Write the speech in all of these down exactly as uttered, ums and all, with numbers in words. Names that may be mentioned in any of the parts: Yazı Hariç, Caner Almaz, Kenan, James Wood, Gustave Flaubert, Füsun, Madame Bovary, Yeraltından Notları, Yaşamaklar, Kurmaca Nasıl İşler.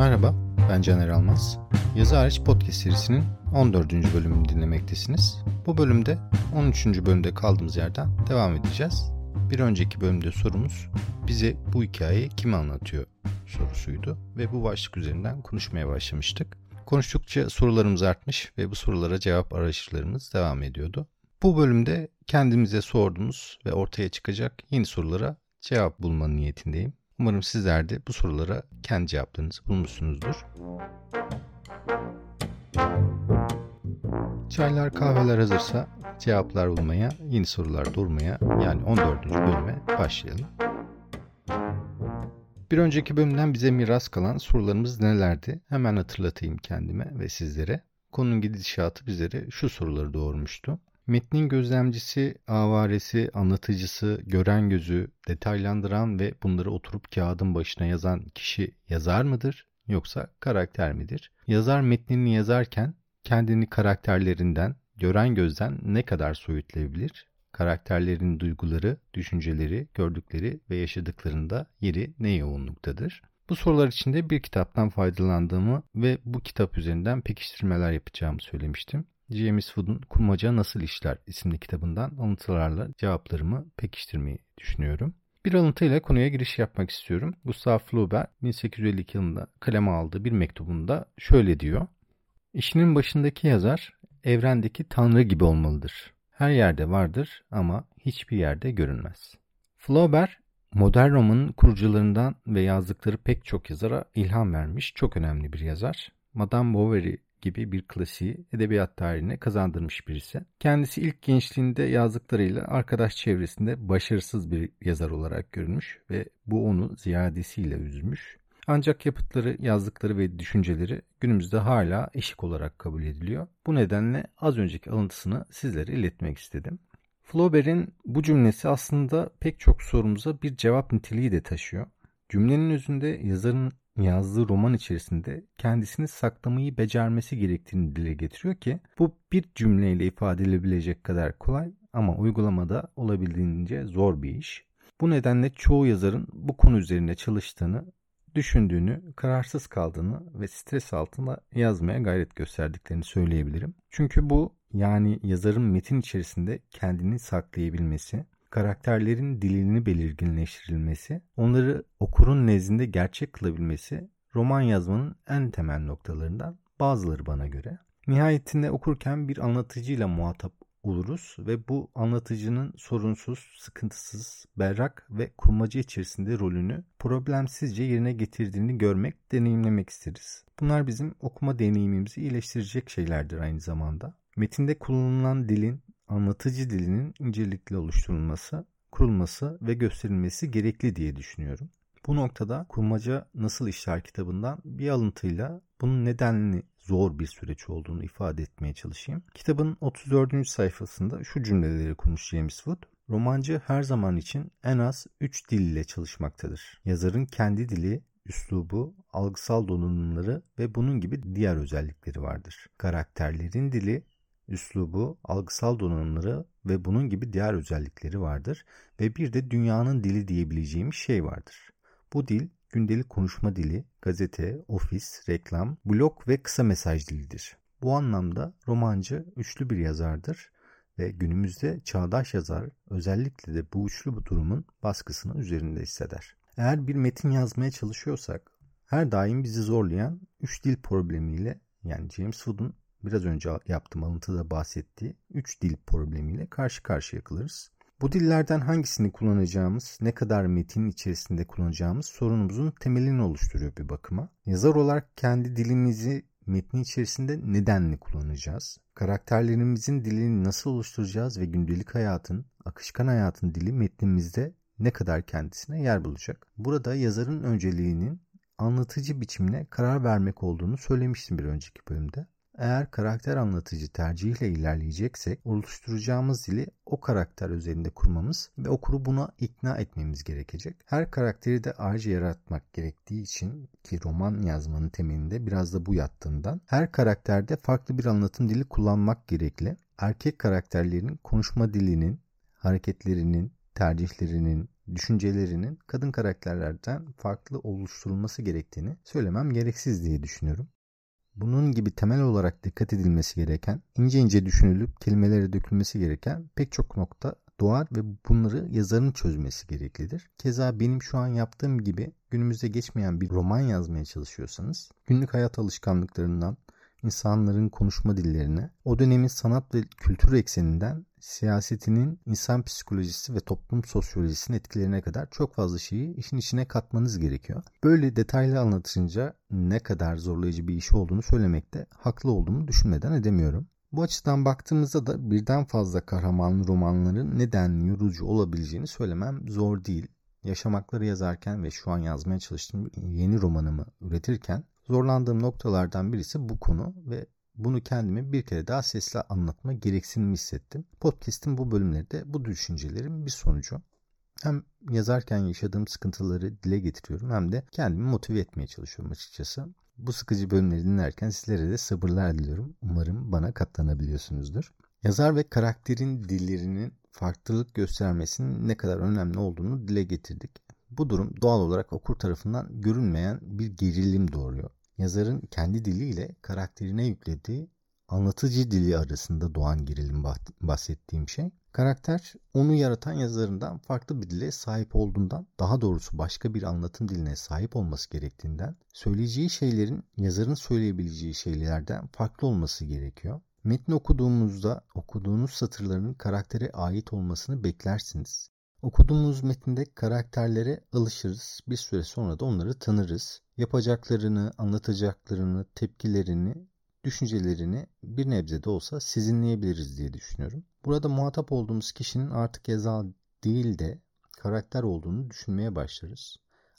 Merhaba, ben Caner Almaz. Yazı Hariç podcast serisinin on dördüncü bölümünü dinlemektesiniz. Bu bölümde on üçüncü bölümde kaldığımız yerden devam edeceğiz. Bir önceki bölümde sorumuz bize bu hikayeyi kim anlatıyor sorusuydu ve bu başlık üzerinden konuşmaya başlamıştık. Konuştukça sorularımız artmış ve bu sorulara cevap arayışlarımız devam ediyordu. Bu bölümde kendimize sorduğumuz ve ortaya çıkacak yeni sorulara cevap bulma niyetindeyim. Umarım sizler de bu sorulara kendi cevaplarınızı bulmuşsunuzdur. Çaylar kahveler hazırsa cevaplar bulmaya, yeni sorular doğurmaya yani on dördüncü bölüme başlayalım. Bir önceki bölümden bize miras kalan sorularımız nelerdi? Hemen hatırlatayım kendime ve sizlere. Konunun gidişatı bizlere şu soruları doğurmuştu. Metnin gözlemcisi, avaresi, anlatıcısı, gören gözü, detaylandıran ve bunları oturup kağıdın başına yazan kişi yazar mıdır yoksa karakter midir? Yazar metnini yazarken kendini karakterlerinden, gören gözden ne kadar soyutlayabilir? Karakterlerin duyguları, düşünceleri, gördükleri ve yaşadıklarında yeri ne yoğunluktadır? Bu sorular içinde bir kitaptan faydalandığımı ve bu kitap üzerinden pekiştirmeler yapacağımı söylemiştim. James Wood'un Kurmaca Nasıl İşler isimli kitabından alıntılarla cevaplarımı pekiştirmeyi düşünüyorum. Bir alıntıyla konuya giriş yapmak istiyorum. Gustave Flaubert bin sekiz yüz elli iki yılında kaleme aldığı bir mektubunda şöyle diyor. İşinin başındaki yazar evrendeki tanrı gibi olmalıdır. Her yerde vardır ama hiçbir yerde görünmez. Flaubert, modern romanın kurucularından ve yazdıkları pek çok yazara ilham vermiş çok önemli bir yazar. Madame Bovary gibi bir klasiği edebiyat tarihine kazandırmış birisi. Kendisi ilk gençliğinde yazdıklarıyla arkadaş çevresinde başarısız bir yazar olarak görünmüş ve bu onu ziyadesiyle üzmüş. Ancak yapıtları, yazdıkları ve düşünceleri günümüzde hala eşik olarak kabul ediliyor. Bu nedenle az önceki alıntısını sizlere iletmek istedim. Flaubert'in bu cümlesi aslında pek çok sorumuza bir cevap niteliği de taşıyor. Cümlenin özünde yazarın yazdığı roman içerisinde kendisini saklamayı becermesi gerektiğini dile getiriyor ki bu bir cümleyle ifade edilebilecek kadar kolay ama uygulamada olabildiğince zor bir iş. Bu nedenle çoğu yazarın bu konu üzerine çalıştığını, düşündüğünü, kararsız kaldığını ve stres altında yazmaya gayret gösterdiklerini söyleyebilirim. Çünkü bu yani yazarın metin içerisinde kendini saklayabilmesi, karakterlerin dilini belirginleştirilmesi, onları okurun nezdinde gerçek kılabilmesi roman yazmanın en temel noktalarından bazıları bana göre. Nihayetinde okurken bir anlatıcıyla muhatap oluruz ve bu anlatıcının sorunsuz, sıkıntısız, berrak ve kurmaca içerisinde rolünü problemsizce yerine getirdiğini görmek, deneyimlemek isteriz. Bunlar bizim okuma deneyimimizi iyileştirecek şeylerdir aynı zamanda. Metinde kullanılan dilin, anlatıcı dilinin incelikle oluşturulması, kurulması ve gösterilmesi gerekli diye düşünüyorum. Bu noktada Kurmaca Nasıl İşler kitabından bir alıntıyla bunun nedenli zor bir süreç olduğunu ifade etmeye çalışayım. Kitabın otuz dördüncü sayfasında şu cümleleri kurmuş James Wood. Romancı her zaman için en az üç dil ile çalışmaktadır. Yazarın kendi dili, üslubu, algısal donanımları ve bunun gibi diğer özellikleri vardır. Karakterlerin dili, üslubu, algısal donanımları ve bunun gibi diğer özellikleri vardır ve bir de dünyanın dili diyebileceğimiz şey vardır. Bu dil gündelik konuşma dili, gazete, ofis, reklam, blog ve kısa mesaj dilidir. Bu anlamda romancı üçlü bir yazardır ve günümüzde çağdaş yazar özellikle de bu üçlü bu durumun baskısını üzerinde hisseder. Eğer bir metin yazmaya çalışıyorsak her daim bizi zorlayan üç dil problemiyle yani James Wood'un biraz önce yaptığım alıntıda bahsettiği üç dil problemiyle karşı karşıya kalırız. Bu dillerden hangisini kullanacağımız, ne kadar metin içerisinde kullanacağımız sorunumuzun temelini oluşturuyor bir bakıma. Yazar olarak kendi dilimizi metnin içerisinde nedenli kullanacağız? Karakterlerimizin dilini nasıl oluşturacağız ve gündelik hayatın, akışkan hayatın dili metnimizde ne kadar kendisine yer bulacak? Burada yazarın önceliğinin anlatıcı biçimine karar vermek olduğunu söylemiştim bir önceki bölümde. Eğer karakter anlatıcı tercihiyle ilerleyeceksek oluşturacağımız dili o karakter üzerinde kurmamız ve okuru buna ikna etmemiz gerekecek. Her karakteri de ayrıca yaratmak gerektiği için ki roman yazmanın temelinde biraz da bu yattığından her karakterde farklı bir anlatım dili kullanmak gerekli. Erkek karakterlerin konuşma dilinin, hareketlerinin, tercihlerinin, düşüncelerinin kadın karakterlerden farklı oluşturulması gerektiğini söylemem gereksiz diye düşünüyorum. Bunun gibi temel olarak dikkat edilmesi gereken, ince ince düşünülüp kelimelere dökülmesi gereken pek çok nokta doğar ve bunları yazarın çözmesi gereklidir. Keza benim şu an yaptığım gibi günümüzde geçmeyen bir roman yazmaya çalışıyorsanız, günlük hayat alışkanlıklarından, insanların konuşma dillerine, o dönemin sanat ve kültür ekseninden siyasetinin insan psikolojisi ve toplum sosyolojisinin etkilerine kadar çok fazla şeyi işin içine katmanız gerekiyor. Böyle detaylı anlatınca ne kadar zorlayıcı bir iş olduğunu söylemekte haklı olduğumu düşünmeden edemiyorum. Bu açıdan baktığımızda da birden fazla kahramanlı romanların neden yorucu olabileceğini söylemem zor değil. Yaşamakları yazarken ve şu an yazmaya çalıştığım yeni romanımı üretirken zorlandığım noktalardan birisi bu konu ve bunu kendimi bir kere daha sesle anlatma gereksinimi hissettim. Podcast'in bu bölümleri de bu düşüncelerin bir sonucu. Hem yazarken yaşadığım sıkıntıları dile getiriyorum hem de kendimi motive etmeye çalışıyorum açıkçası. Bu sıkıcı bölümleri dinlerken sizlere de sabırlar diliyorum. Umarım bana katlanabiliyorsunuzdur. Yazar ve karakterin dillerinin farklılık göstermesinin ne kadar önemli olduğunu dile getirdik. Bu durum doğal olarak okur tarafından görünmeyen bir gerilim doğuruyor. Yazarın kendi diliyle karakterine yüklediği anlatıcı dili arasında doğan gerilim bahsettiğim şey. Karakter onu yaratan yazarından farklı bir dile sahip olduğundan, daha doğrusu başka bir anlatım diline sahip olması gerektiğinden, söyleyeceği şeylerin yazarın söyleyebileceği şeylerden farklı olması gerekiyor. Metni okuduğumuzda okuduğunuz satırların karaktere ait olmasını beklersiniz. Okuduğumuz metinde karakterlere alışırız, bir süre sonra da onları tanırız. Yapacaklarını, anlatacaklarını, tepkilerini, düşüncelerini bir nebze de olsa sizinleyebiliriz diye düşünüyorum. Burada muhatap olduğumuz kişinin artık yazar değil de karakter olduğunu düşünmeye başlarız.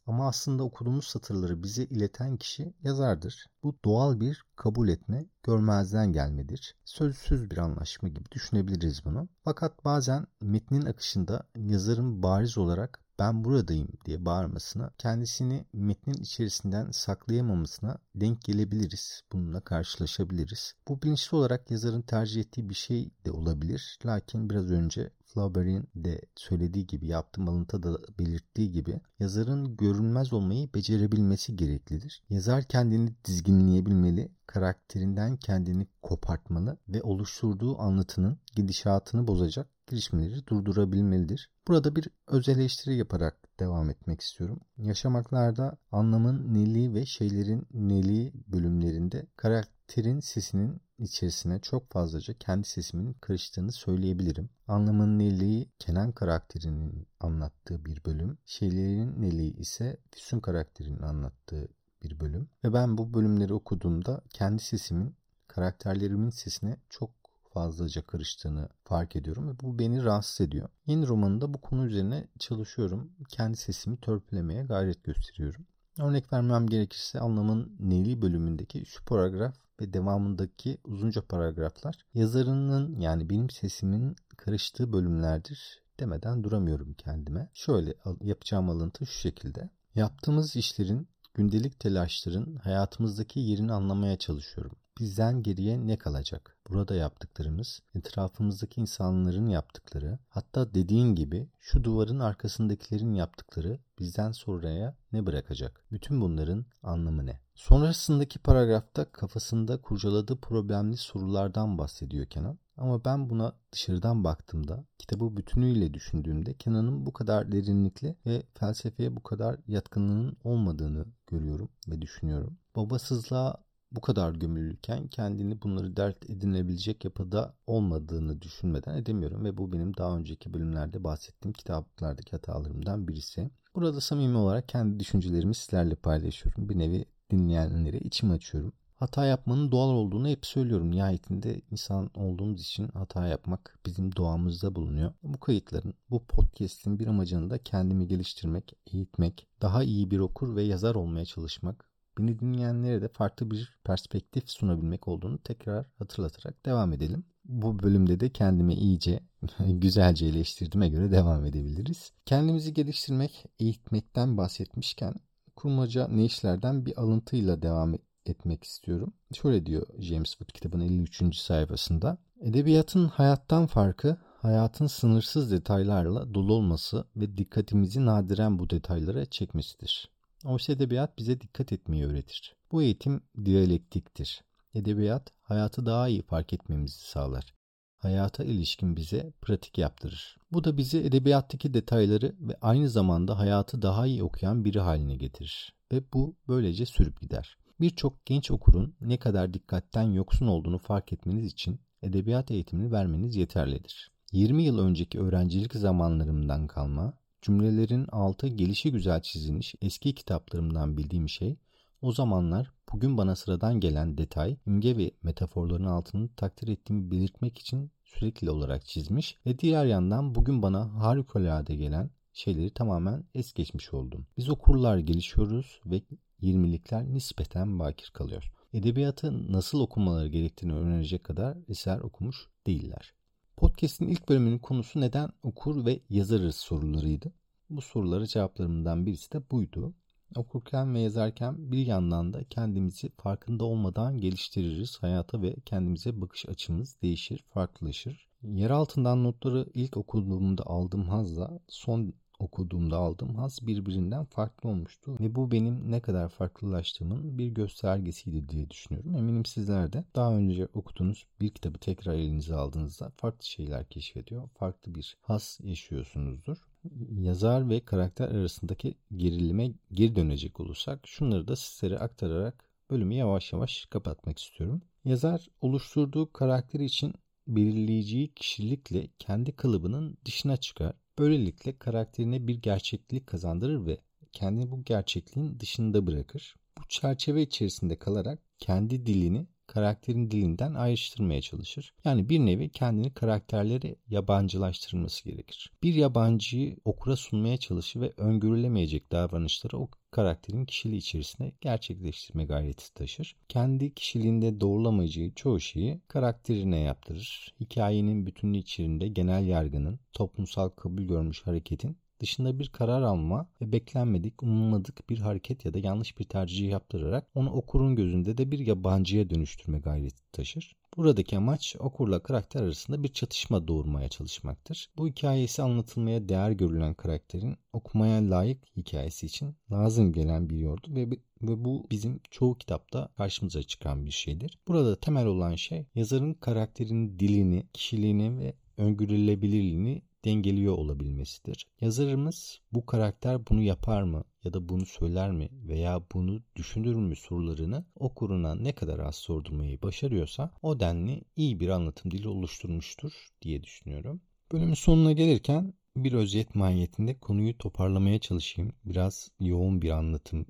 Ama aslında okuduğumuz satırları bize ileten kişi yazardır. Bu doğal bir kabul etme, görmezden gelmedir. Sözsüz bir anlaşma gibi düşünebiliriz bunu. Fakat bazen metnin akışında yazarın bariz olarak ben buradayım diye bağırmasına, kendisini metnin içerisinden saklayamamasına denk gelebiliriz. Bununla karşılaşabiliriz. Bu bilinçli olarak yazarın tercih ettiği bir şey de olabilir. Lakin biraz önce Flaubert'in de söylediği gibi, yaptığım alıntıda da belirttiği gibi, yazarın görünmez olmayı becerebilmesi gereklidir. Yazar kendini dizginleyebilmeli, karakterinden kendini kopartmalı ve oluşturduğu anlatının gidişatını bozacak girişimleri durdurabilmelidir. Burada bir öz eleştiri yaparak devam etmek istiyorum. Yaşamaklarda anlamın neliği ve şeylerin neliği bölümlerinde karakterin sesinin içerisine çok fazlaca kendi sesimin karıştığını söyleyebilirim. Anlamın neliği Kenan karakterinin anlattığı bir bölüm, şeylerin neliği ise Füsun karakterinin anlattığı bir bölüm ve ben bu bölümleri okuduğumda kendi sesimin karakterlerimin sesine çok fazlaca karıştığını fark ediyorum ve bu beni rahatsız ediyor. Yeni romanımda bu konu üzerine çalışıyorum. Kendi sesimi törpülemeye gayret gösteriyorum. Örnek vermem gerekirse anlamın neli bölümündeki şu paragraf ve devamındaki uzunca paragraflar yazarının, yani benim sesimin karıştığı bölümlerdir demeden duramıyorum kendime. Şöyle yapacağım alıntı şu şekilde. Yaptığımız işlerin, gündelik telaşların hayatımızdaki yerini anlamaya çalışıyorum. Bizden geriye ne kalacak? Burada yaptıklarımız, etrafımızdaki insanların yaptıkları, hatta dediğin gibi şu duvarın arkasındakilerin yaptıkları bizden sonraya ne bırakacak? Bütün bunların anlamı ne? Sonrasındaki paragrafta kafasında kurcaladığı problemli sorulardan bahsediyor Kenan. Ama ben buna dışarıdan baktığımda, kitabı bütünüyle düşündüğümde Kenan'ın bu kadar derinlikli ve felsefeye bu kadar yatkınlığının olmadığını görüyorum ve düşünüyorum. Babasızlığa bu kadar gömülürken kendini bunları dert edinebilecek yapıda olmadığını düşünmeden edemiyorum ve bu benim daha önceki bölümlerde bahsettiğim kitaplardaki hatalarımdan birisi. Burada samimi olarak kendi düşüncelerimi sizlerle paylaşıyorum. Bir nevi dinleyenlere içimi açıyorum. Hata yapmanın doğal olduğunu hep söylüyorum. Nihayetinde insan olduğumuz için hata yapmak bizim doğamızda bulunuyor. Bu kayıtların, bu podcast'in bir amacını da kendimi geliştirmek, eğitmek, daha iyi bir okur ve yazar olmaya çalışmak, beni dinleyenlere de farklı bir perspektif sunabilmek olduğunu tekrar hatırlatarak devam edelim. Bu bölümde de kendimi iyice, güzelce eleştirdiğime göre devam edebiliriz. Kendimizi geliştirmek, eğitmekten bahsetmişken Kurmaca Ne İşler'den bir alıntıyla devam etmek istiyorum. Şöyle diyor James Wood kitabın elli üçüncü sayfasında. Edebiyatın hayattan farkı hayatın sınırsız detaylarla dolu olması ve dikkatimizi nadiren bu detaylara çekmesidir. Oysa edebiyat bize dikkat etmeyi öğretir. Bu eğitim diyalektiktir. Edebiyat hayatı daha iyi fark etmemizi sağlar. Hayata ilişkin bize pratik yaptırır. Bu da bizi edebiyattaki detayları ve aynı zamanda hayatı daha iyi okuyan biri haline getirir. Ve bu böylece sürüp gider. Birçok genç okurun ne kadar dikkatten yoksun olduğunu fark etmeniz için edebiyat eğitimini vermeniz yeterlidir. yirmi yıl önceki öğrencilik zamanlarımdan kalma, cümlelerin altı gelişigüzel çizilmiş eski kitaplarımdan bildiğim şey, o zamanlar bugün bana sıradan gelen detay, imge ve metaforların altını takdir ettiğimi belirtmek için sürekli olarak çizmiş ve diğer yandan bugün bana harikulade gelen şeyleri tamamen es geçmiş oldum. Biz okurlar gelişiyoruz ve yirmilikler nispeten bakir kalıyor. Edebiyatı nasıl okumaları gerektiğini öğrenecek kadar eser okumuş değiller. Podcast'in ilk bölümünün konusu neden okur ve yazarız sorularıydı. Bu sorulara cevaplarımdan birisi de buydu. Okurken ve yazarken bir yandan da kendimizi farkında olmadan geliştiririz. Hayata ve kendimize bakış açımız değişir, farklılaşır. Yeraltından notları ilk okuduğumda aldığım hazla son okuduğumda aldığım haz birbirinden farklı olmuştu. Ve bu benim ne kadar farklılaştığımın bir göstergesiydi diye düşünüyorum. Eminim sizler de daha önce okuduğunuz bir kitabı tekrar elinize aldığınızda farklı şeyler keşfediyor. Farklı bir haz yaşıyorsunuzdur. Yazar ve karakter arasındaki gerilime geri dönecek olursak şunları da sizlere aktararak bölümü yavaş yavaş kapatmak istiyorum. Yazar oluşturduğu karakter için belirleyeceği kişilikle kendi kalıbının dışına çıkar. Böylelikle karakterine bir gerçeklik kazandırır ve kendini bu gerçekliğin dışında bırakır. Bu çerçeve içerisinde kalarak kendi dilini karakterin dilinden ayrıştırmaya çalışır. Yani bir nevi kendini karakterlere yabancılaştırması gerekir. Bir yabancıyı okura sunmaya çalışır ve öngörülemeyecek davranışları o karakterin kişiliği içerisine gerçekleştirme gayreti taşır. Kendi kişiliğinde doğrulamayacağı çoğu şeyi karakterine yaptırır. Hikayenin bütünlüğü içerisinde genel yargının, toplumsal kabul görmüş hareketin dışında bir karar alma ve beklenmedik, umulmadık bir hareket ya da yanlış bir tercih yaptırarak onu okurun gözünde de bir yabancıya dönüştürme gayreti taşır. Buradaki amaç okurla karakter arasında bir çatışma doğurmaya çalışmaktır. Bu hikayesi anlatılmaya değer görülen karakterin okumaya layık hikayesi için lazım gelen bir yordu ve ve bu bizim çoğu kitapta karşımıza çıkan bir şeydir. Burada temel olan şey yazarın karakterinin dilini, kişiliğini ve öngörülebilirliğini dengeliyor olabilmesidir. Yazarımız bu karakter bunu yapar mı ya da bunu söyler mi veya bunu düşünür mü sorularını okuruna ne kadar az sordurmayı başarıyorsa o denli iyi bir anlatım dili oluşturmuştur diye düşünüyorum. Bölümün sonuna gelirken bir özet mahiyetinde konuyu toparlamaya çalışayım. Biraz yoğun bir anlatım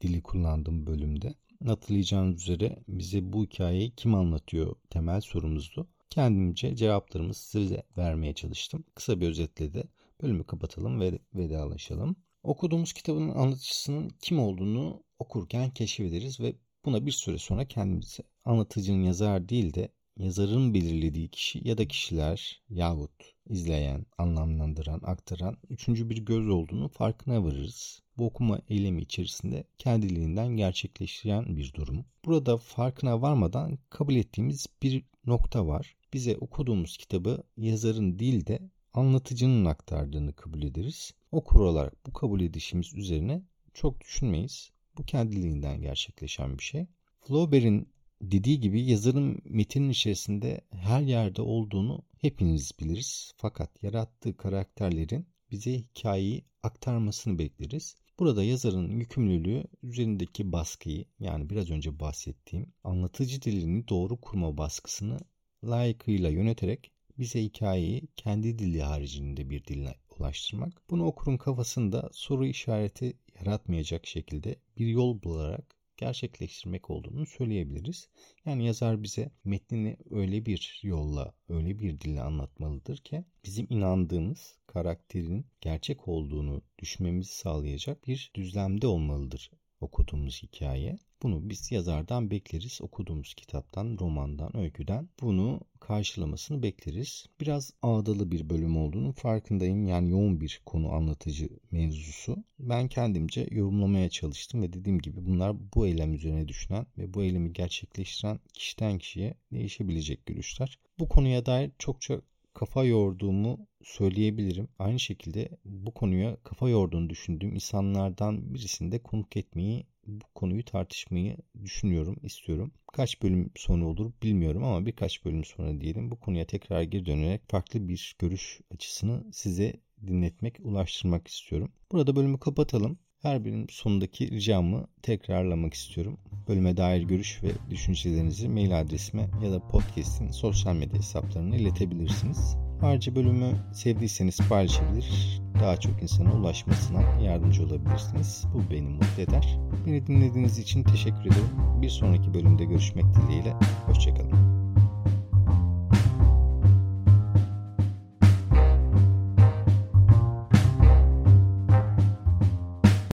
dili kullandığım bölümde. Hatırlayacağınız üzere bize bu hikayeyi kim anlatıyor temel sorumuzdu. Kendimce cevaplarımı size vermeye çalıştım. Kısa bir özetle de bölümü kapatalım ve vedalaşalım. Okuduğumuz kitabın anlatıcısının kim olduğunu okurken keşfederiz ve buna bir süre sonra kendimize anlatıcının yazar değil de yazarın belirlediği kişi ya da kişiler yahut izleyen, anlamlandıran, aktaran üçüncü bir göz olduğunu farkına varırız. Bu okuma eylemi içerisinde kendiliğinden gerçekleştiren bir durum. Burada farkına varmadan kabul ettiğimiz bir nokta var. Bize okuduğumuz kitabı yazarın değil de anlatıcının aktardığını kabul ederiz. Okur olarak bu kabul edişimiz üzerine çok düşünmeyiz. Bu kendiliğinden gerçekleşen bir şey. Flaubert'in dediği gibi yazarın metnin içerisinde her yerde olduğunu hepiniz biliriz. Fakat yarattığı karakterlerin bize hikayeyi aktarmasını bekleriz. Burada yazarın yükümlülüğü üzerindeki baskıyı yani biraz önce bahsettiğim anlatıcı dilini doğru kurma baskısını layıkıyla yöneterek bize hikayeyi kendi dili haricinde bir dille ulaştırmak. Bunu okurun kafasında soru işareti yaratmayacak şekilde bir yol bularak gerçekleştirmek olduğunu söyleyebiliriz. Yani yazar bize metnini öyle bir yolla, öyle bir dille anlatmalıdır ki bizim inandığımız karakterin gerçek olduğunu düşünmemizi sağlayacak bir düzlemde olmalıdır okuduğumuz hikaye. Bunu biz yazardan bekleriz. Okuduğumuz kitaptan, romandan, öyküden bunu karşılamasını bekleriz. Biraz ağdalı bir bölüm olduğunun farkındayım. Yani yoğun bir konu anlatıcı mevzusu. Ben kendimce yorumlamaya çalıştım ve dediğim gibi bunlar bu eylem üzerine düşünen ve bu eylemi gerçekleştiren kişiden kişiye değişebilecek görüşler. Bu konuya dair çokça kafa yorduğumu söyleyebilirim. Aynı şekilde bu konuya kafa yorduğunu düşündüğüm insanlardan birisini de konuk etmeyi, bu konuyu tartışmayı düşünüyorum, istiyorum. Kaç bölüm sonra olur bilmiyorum ama birkaç bölüm sonra diyelim bu konuya tekrar geri dönerek farklı bir görüş açısını size dinletmek, ulaştırmak istiyorum. Burada bölümü kapatalım. Her bölüm sonundaki ricamı tekrarlamak istiyorum. Bölüme dair görüş ve düşüncelerinizi mail adresime ya da podcast'in sosyal medya hesaplarına iletebilirsiniz. Ayrıca bölümü sevdiyseniz paylaşabilir, daha çok insana ulaşmasına yardımcı olabilirsiniz. Bu beni mutlu eder. Beni dinlediğiniz için teşekkür ederim. Bir sonraki bölümde görüşmek dileğiyle. Hoşçakalın.